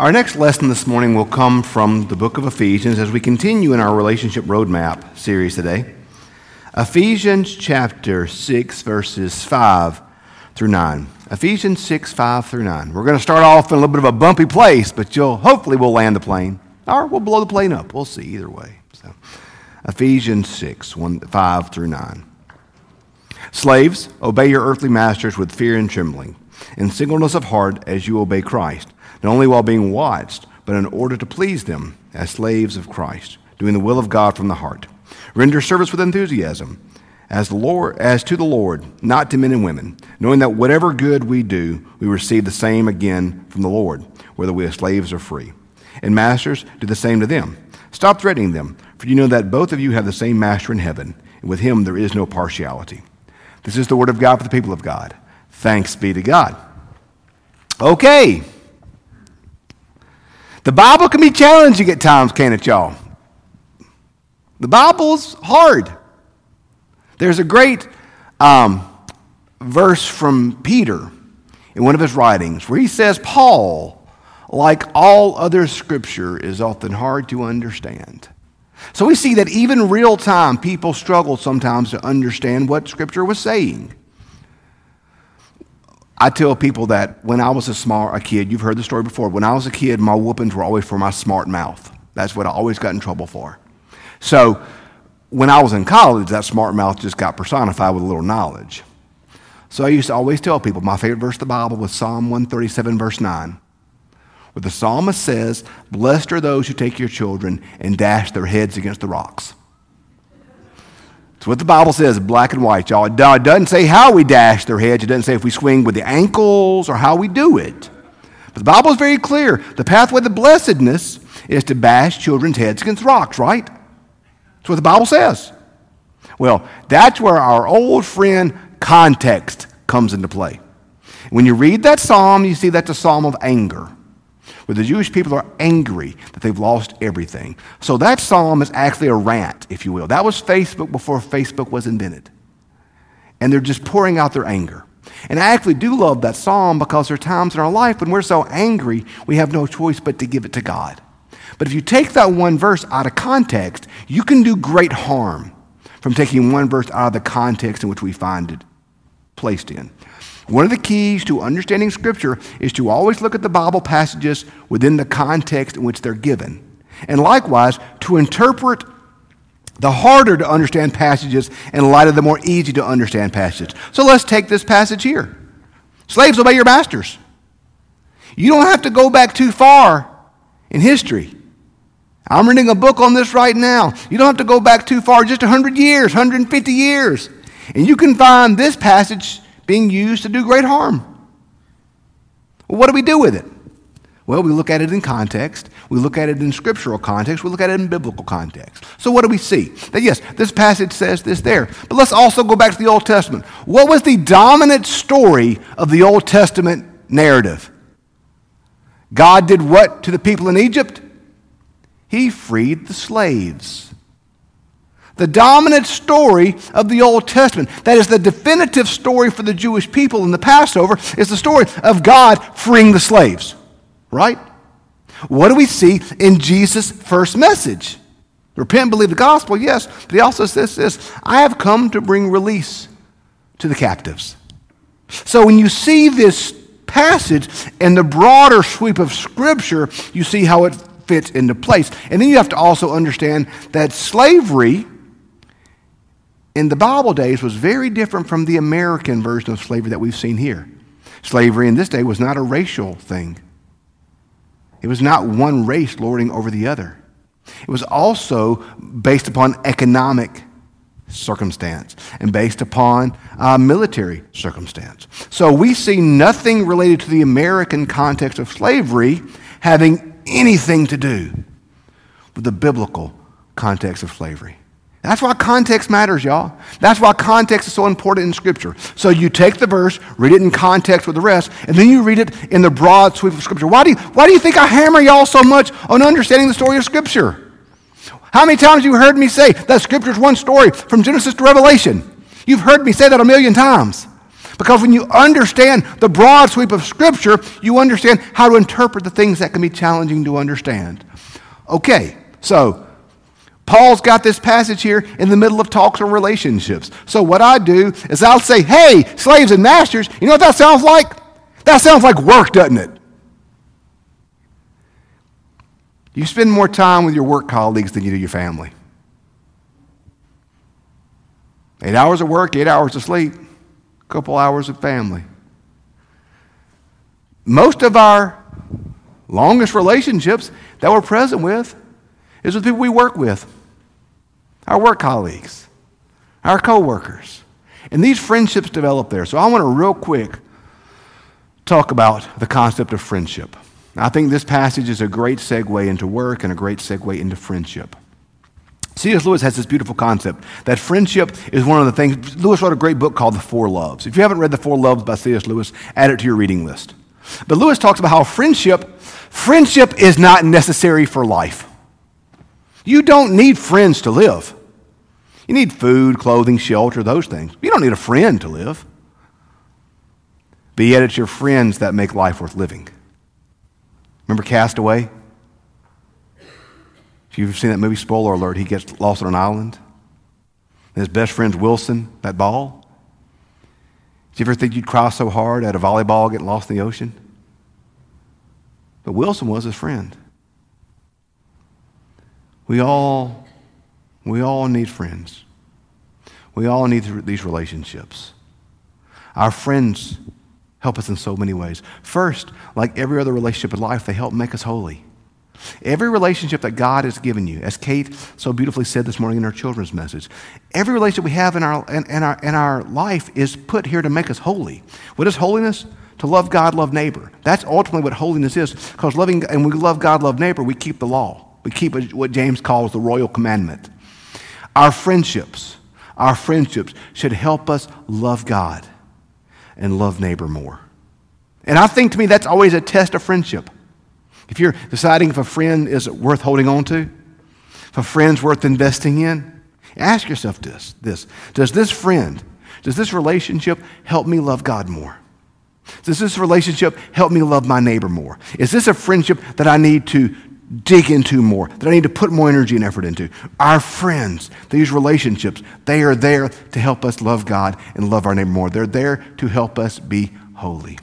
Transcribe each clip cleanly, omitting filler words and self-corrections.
Our next lesson this morning will come from the book of Ephesians as we continue in our Relationship Roadmap series today. Ephesians chapter 6, verses 5 through 9. Ephesians 6, 5 through 9. We're going to start off in a little bit of a bumpy place, but hopefully we'll land the plane. Or we'll blow the plane up. We'll see either way. So, Ephesians 6, 5 through 9. Slaves, obey your earthly masters with fear and trembling, in singleness of heart as you obey Christ, not only while being watched, but in order to please them as slaves of Christ, doing the will of God from the heart. Render service with enthusiasm, as to the Lord, not to men and women, knowing that whatever good we do, we receive the same again from the Lord, whether we are slaves or free. And masters, do the same to them. Stop threatening them, for you know that both of you have the same master in heaven, and with him there is no partiality. This is the word of God for the people of God. Thanks be to God. Okay. The Bible can be challenging at times, can't it, y'all? The Bible's hard. There's a great verse from Peter in one of his writings where he says, Paul, like all other scripture, is often hard to understand. So we see that even real-time people struggle sometimes to understand what Scripture was saying. I tell people that when I was a kid, you've heard the story before, when I was a kid, my whoopings were always for my smart mouth. That's what I always got in trouble for. So when I was in college, that smart mouth just got personified with a little knowledge. So I used to always tell people, my favorite verse of the Bible was Psalm 137, verse 9. Where the psalmist says, blessed are those who take your children and dash their heads against the rocks. That's what the Bible says, black and white, y'all. It doesn't say how we dash their heads. It doesn't say if we swing with the ankles or how we do it. But the Bible is very clear. The pathway to blessedness is to bash children's heads against rocks, right? That's what the Bible says. Well, that's where our old friend context comes into play. When you read that psalm, you see that's a psalm of anger. Where the Jewish people are angry that they've lost everything. So that psalm is actually a rant, if you will. That was Facebook before Facebook was invented. And they're just pouring out their anger. And I actually do love that psalm because there are times in our life when we're so angry, we have no choice but to give it to God. But if you take that one verse out of context, you can do great harm from taking one verse out of the context in which we find it placed in. One of the keys to understanding Scripture is to always look at the Bible passages within the context in which they're given. And likewise, to interpret the harder to understand passages in light of the more easy to understand passages. So let's take this passage here. Slaves, obey your masters. You don't have to go back too far in history. I'm reading a book on this right now. You don't have to go back too far, just 100 years, 150 years. And you can find this passage being used to do great harm. Well, what do we do with it? Well, we look at it in context. We look at it in scriptural context. We look at it in biblical context. So what do we see? That yes, this passage says this there. But let's also go back to the Old Testament. What was the dominant story of the Old Testament narrative? God did what to the people in Egypt? He freed the slaves. The dominant story of the Old Testament, that is the definitive story for the Jewish people in the Passover, is the story of God freeing the slaves, right? What do we see in Jesus' first message? Repent and believe the gospel, yes, but he also says this, I have come to bring release to the captives. So when you see this passage and the broader sweep of Scripture, you see how it fits into place. And then you have to also understand that slavery in the Bible days was very different from the American version of slavery that we've seen here. Slavery in this day was not a racial thing. It was not one race lording over the other. It was also based upon economic circumstance and based upon military circumstance. So we see nothing related to the American context of slavery having anything to do with the biblical context of slavery. That's why context matters, y'all. That's why context is so important in Scripture. So you take the verse, read it in context with the rest, and then you read it in the broad sweep of Scripture. Why do you think I hammer y'all so much on understanding the story of Scripture? How many times you heard me say that Scripture is one story from Genesis to Revelation? You've heard me say that a million times. Because when you understand the broad sweep of Scripture, you understand how to interpret the things that can be challenging to understand. Okay, so Paul's got this passage here in the middle of talks on relationships. So what I do is I'll say, hey, slaves and masters, you know what that sounds like? That sounds like work, doesn't it? You spend more time with your work colleagues than you do your family. 8 hours of work, 8 hours of sleep, a couple hours of family. Most of our longest relationships that we're present with is with people we work with, our work colleagues, our co-workers. And these friendships develop there. So I want to real quick talk about the concept of friendship. I think this passage is a great segue into work and a great segue into friendship. C.S. Lewis has this beautiful concept that friendship is one of the things. Lewis wrote a great book called The Four Loves. If you haven't read The Four Loves by C.S. Lewis, add it to your reading list. But Lewis talks about how friendship is not necessary for life. You don't need friends to live. You need food, clothing, shelter, those things. You don't need a friend to live. But yet it's your friends that make life worth living. Remember Castaway? If you've seen that movie, spoiler alert, he gets lost on an island. And his best friend's Wilson, that ball. Did you ever think you'd cry so hard at a volleyball getting lost in the ocean? But Wilson was his friend. We all need friends. We all need these relationships. Our friends help us in so many ways. First, like every other relationship in life, they help make us holy. Every relationship that God has given you, as Kate so beautifully said this morning in her children's message, every relationship we have in our life is put here to make us holy. What is holiness? To love God, love neighbor. That's ultimately what holiness is, because loving, and we love God, love neighbor, we keep the law. We keep what James calls the royal commandment. Our friendships should help us love God and love neighbor more. And I think to me that's always a test of friendship. If you're deciding if a friend is worth holding on to, if a friend's worth investing in, ask yourself this. Does this relationship help me love God more? Does this relationship help me love my neighbor more? Is this a friendship that I need to dig into more, that I need to put more energy and effort into? Our friends, these relationships, they are there to help us love God and love our neighbor more. They're there to help us be holy.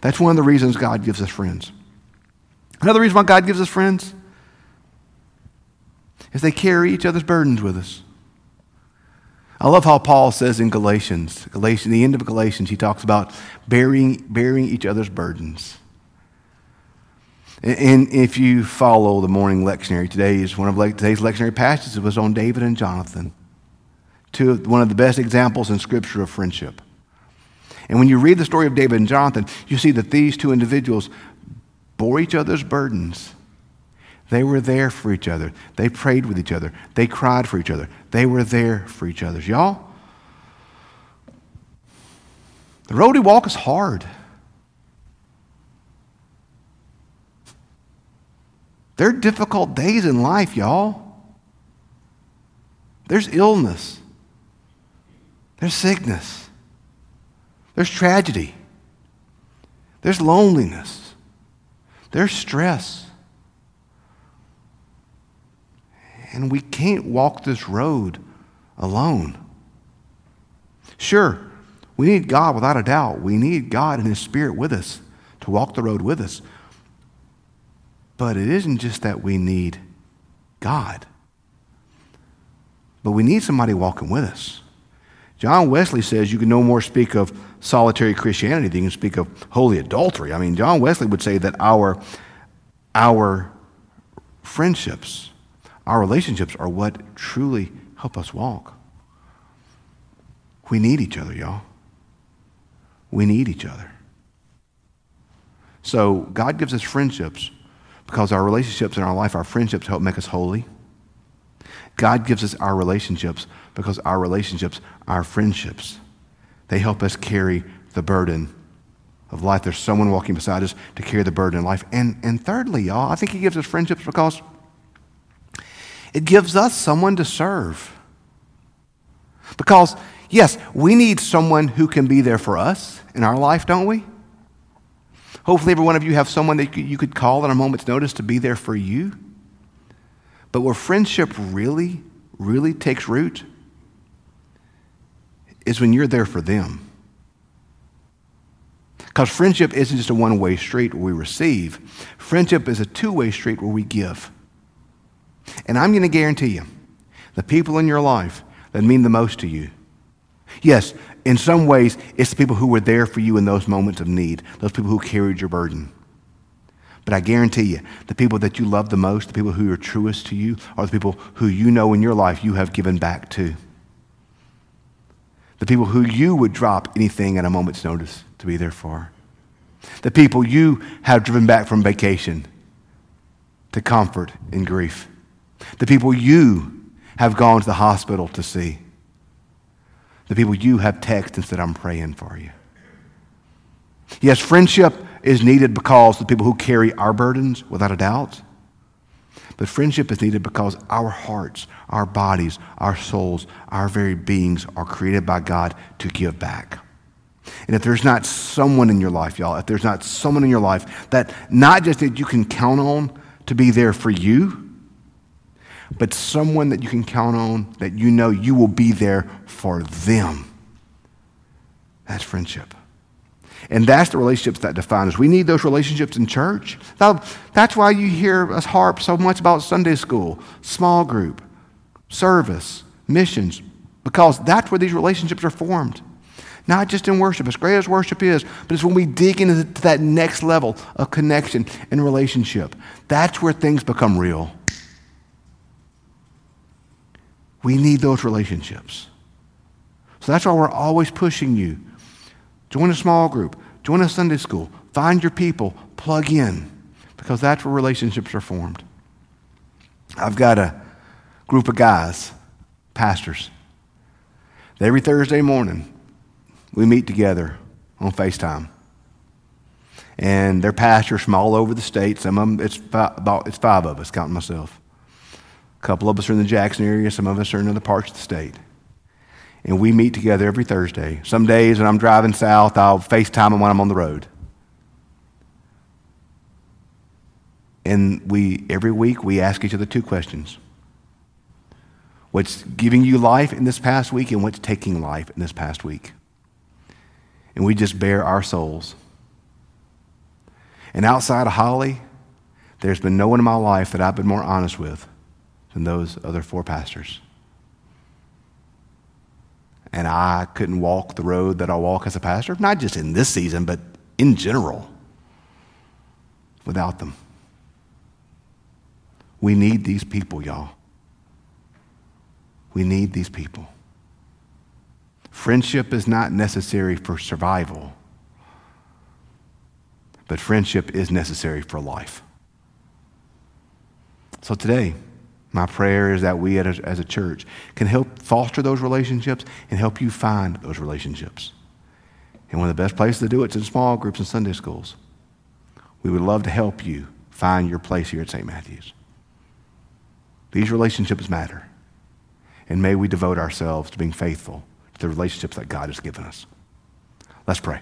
That's one of the reasons God gives us friends. Another reason why God gives us friends is they carry each other's burdens with us. I love how Paul says in Galatians, the end of Galatians, he talks about bearing each other's burdens. And if you follow the morning lectionary, today is one of today's lectionary passages. It was on David and Jonathan, one of the best examples in Scripture of friendship. And when you read the story of David and Jonathan, you see that these two individuals bore each other's burdens. They were there for each other. They prayed with each other. They cried for each other. They were there for each other. Y'all, the road we walk is hard. There are difficult days in life, y'all. There's illness. There's sickness. There's tragedy. There's loneliness. There's stress. And we can't walk this road alone. Sure, we need God without a doubt. We need God and His Spirit with us to walk the road with us. But it isn't just that we need God, but we need somebody walking with us. John Wesley says you can no more speak of solitary Christianity than you can speak of holy adultery. I mean, John Wesley would say that our friendships, our relationships are what truly help us walk. We need each other, y'all. We need each other. So God gives us friendships because our relationships in our life, our friendships help make us holy. God gives us our relationships because our relationships, our friendships, they help us carry the burden of life. There's someone walking beside us to carry the burden of life. And thirdly, y'all, I think He gives us friendships because it gives us someone to serve. Because Yes, we need someone who can be there for us in our life, don't we? Hopefully every one of you have someone that you could call at a moment's notice to be there for you. But where friendship really, really takes root is when you're there for them. Because friendship isn't just a one-way street where we receive. Friendship is a two-way street where we give. And I'm going to guarantee you, the people in your life that mean the most to you, yes, in some ways, it's the people who were there for you in those moments of need, those people who carried your burden. But I guarantee you, the people that you love the most, the people who are truest to you, are the people who you know in your life you have given back to. The people who you would drop anything at a moment's notice to be there for. The people you have driven back from vacation to comfort in grief. The people you have gone to the hospital to see. The people you have texted and said, I'm praying for you. Yes, friendship is needed because the people who carry our burdens, without a doubt. But friendship is needed because our hearts, our bodies, our souls, our very beings are created by God to give back. And if there's not someone in your life, y'all, if there's not someone in your life that not just that you can count on to be there for you, but someone that you can count on that you know you will be there for them, that's friendship. And that's the relationships that define us. We need those relationships in church. That's why you hear us harp so much about Sunday school, small group, service, missions, because that's where these relationships are formed. Not just in worship, as great as worship is, but it's when we dig into that next level of connection and relationship. That's where things become real. We need those relationships. So that's why we're always pushing you. Join a small group. Join a Sunday school. Find your people. Plug in. Because that's where relationships are formed. I've got a group of guys, pastors. Every Thursday morning, we meet together on FaceTime. And they're pastors from all over the state. Some of them, it's five of us, counting myself. A couple of us are in the Jackson area. Some of us are in other parts of the state. And we meet together every Thursday. Some days when I'm driving south, I'll FaceTime them when I'm on the road. And every week, we ask each other two questions. What's giving you life in this past week and what's taking life in this past week? And we just bare our souls. And outside of Holly, there's been no one in my life that I've been more honest with than those other four pastors. And I couldn't walk the road that I walk as a pastor, not just in this season, but in general, without them. We need these people, y'all. We need these people. Friendship is not necessary for survival, but friendship is necessary for life. So today, my prayer is that we as a church can help foster those relationships and help you find those relationships. And one of the best places to do it is in small groups and Sunday schools. We would love to help you find your place here at St. Matthew's. These relationships matter. And may we devote ourselves to being faithful to the relationships that God has given us. Let's pray.